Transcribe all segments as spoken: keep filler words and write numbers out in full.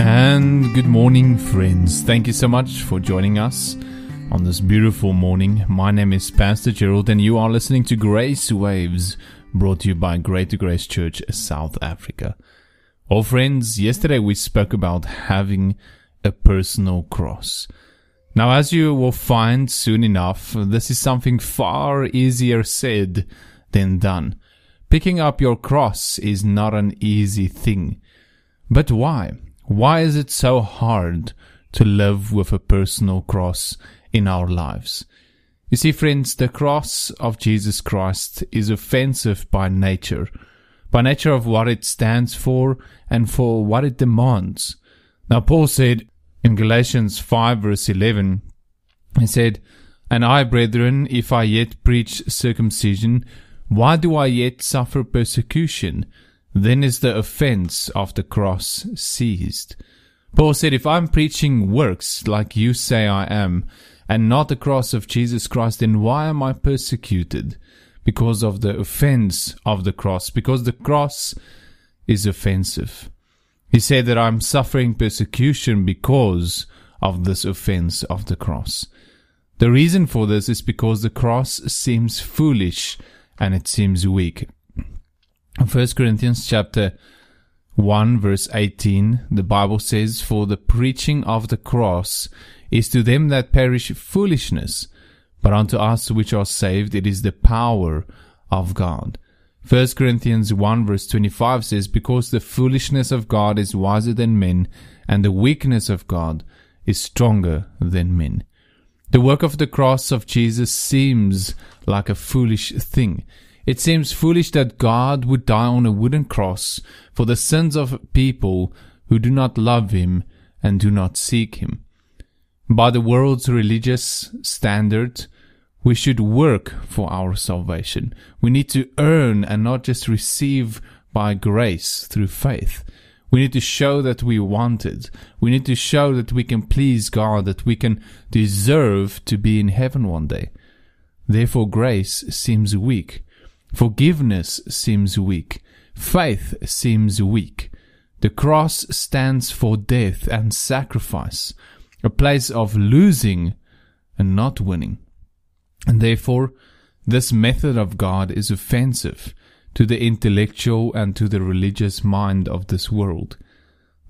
And good morning, friends. Thank you so much for joining us on this beautiful morning. My name is Pastor Gerald, and you are listening to Grace Waves, brought to you by Greater Grace Church, South Africa. Well, friends, yesterday we spoke about having a personal cross. Now, as you will find soon enough, this is something far easier said than done. Picking up your cross is not an easy thing. But why? Why is it so hard to live with a personal cross in our lives? You see, friends, the cross of Jesus Christ is offensive by nature, by nature of what it stands for and for what it demands. Now, Paul said in Galatians five verse eleven, he said, "And I, brethren, if I yet preach circumcision, why do I yet suffer persecution? Then is the offense of the cross ceased." Paul said, if I'm preaching works like you say I am, and not the cross of Jesus Christ, then why am I persecuted? Because of the offense of the cross, because the cross is offensive. He said that I'm suffering persecution because of this offense of the cross. The reason for this is because the cross seems foolish and it seems weak. First Corinthians chapter one verse eighteen, the Bible says, "For the preaching of the cross is to them that perish foolishness, but unto us which are saved it is the power of God." First Corinthians one verse twenty-five says, "Because the foolishness of God is wiser than men, and the weakness of God is stronger than men." The work of the cross of Jesus seems like a foolish thing. It seems foolish that God would die on a wooden cross for the sins of people who do not love Him and do not seek Him. By the world's religious standard, we should work for our salvation. We need to earn and not just receive by grace through faith. We need to show that we want it. We need to show that we can please God, that we can deserve to be in heaven one day. Therefore, grace seems weak. Forgiveness seems weak. Faith seems weak. The cross stands for death and sacrifice, a place of losing and not winning. And therefore, this method of God is offensive to the intellectual and to the religious mind of this world.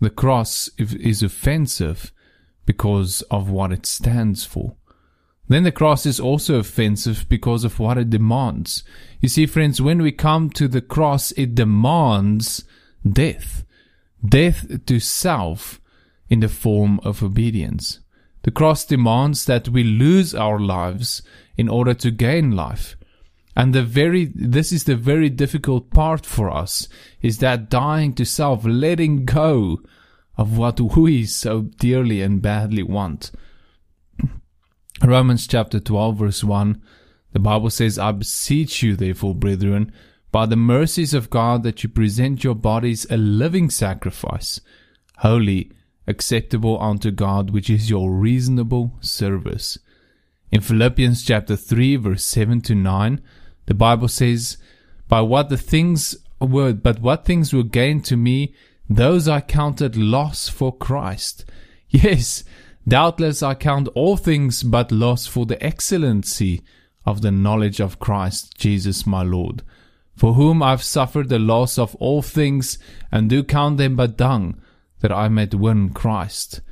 The cross is offensive because of what it stands for. Then the cross is also offensive because of what it demands. You see, friends, when we come to the cross, it demands death. Death to self in the form of obedience. The cross demands that we lose our lives in order to gain life. And the very, this is the very difficult part for us, is that dying to self, letting go of what we so dearly and badly want. Romans chapter twelve verse one, the Bible says, "I beseech you therefore, brethren, by the mercies of God, that you present your bodies a living sacrifice, holy, acceptable unto God, which is your reasonable service." In Philippians chapter three verse seven to nine, the Bible says, "By what the things were, but what things were gained to me, those I counted loss for Christ. Yes, doubtless I count all things but loss for the excellency of the knowledge of Christ Jesus my Lord, for whom I have suffered the loss of all things, and do count them but dung, that I may win Christ,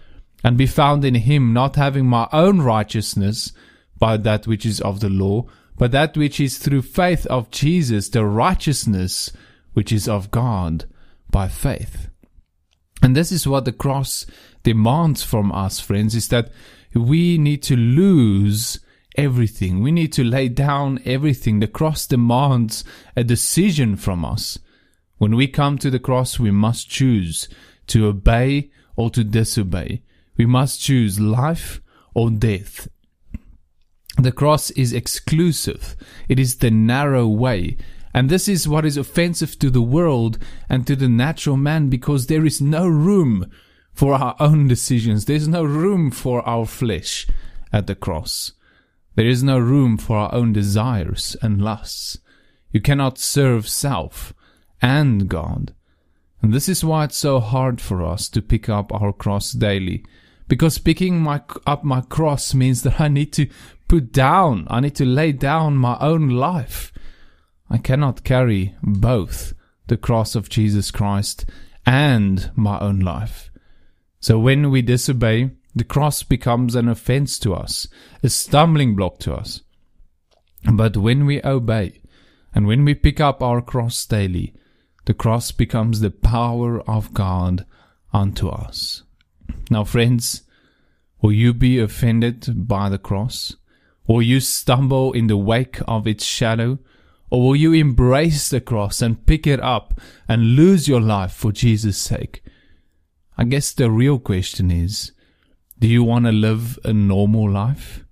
and be found in Him, not having my own righteousness by that which is of the law, but that which is through faith of Jesus, the righteousness which is of God by faith." And this is what the cross demands from us, friends, is that we need to lose everything. We need to lay down everything. The cross demands a decision from us. When we come to the cross, we must choose to obey or to disobey. We must choose life or death. The cross is exclusive. It is the narrow way. And this is what is offensive to the world and to the natural man, because there is no room for our own decisions. There is no room for our flesh at the cross. There is no room for our own desires and lusts. You cannot serve self and God. And this is why it's so hard for us to pick up our cross daily. Because picking my, up my cross means that I need to put down, I need to lay down my own life. I cannot carry both the cross of Jesus Christ and my own life. So when we disobey, the cross becomes an offense to us, a stumbling block to us. But when we obey, and when we pick up our cross daily, the cross becomes the power of God unto us. Now, friends, will you be offended by the cross? Will you stumble in the wake of its shadow? Or will you embrace the cross and pick it up and lose your life for Jesus' sake? I guess the real question is, do you want to live a normal life?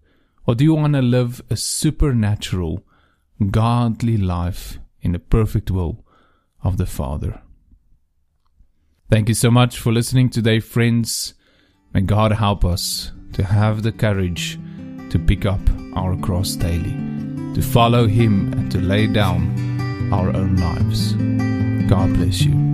Or do you want to live a supernatural, godly life in the perfect will of the Father? Thank you so much for listening today, friends. May God help us to have the courage to pick up our cross daily, to follow Him and to lay down our own lives. God bless you.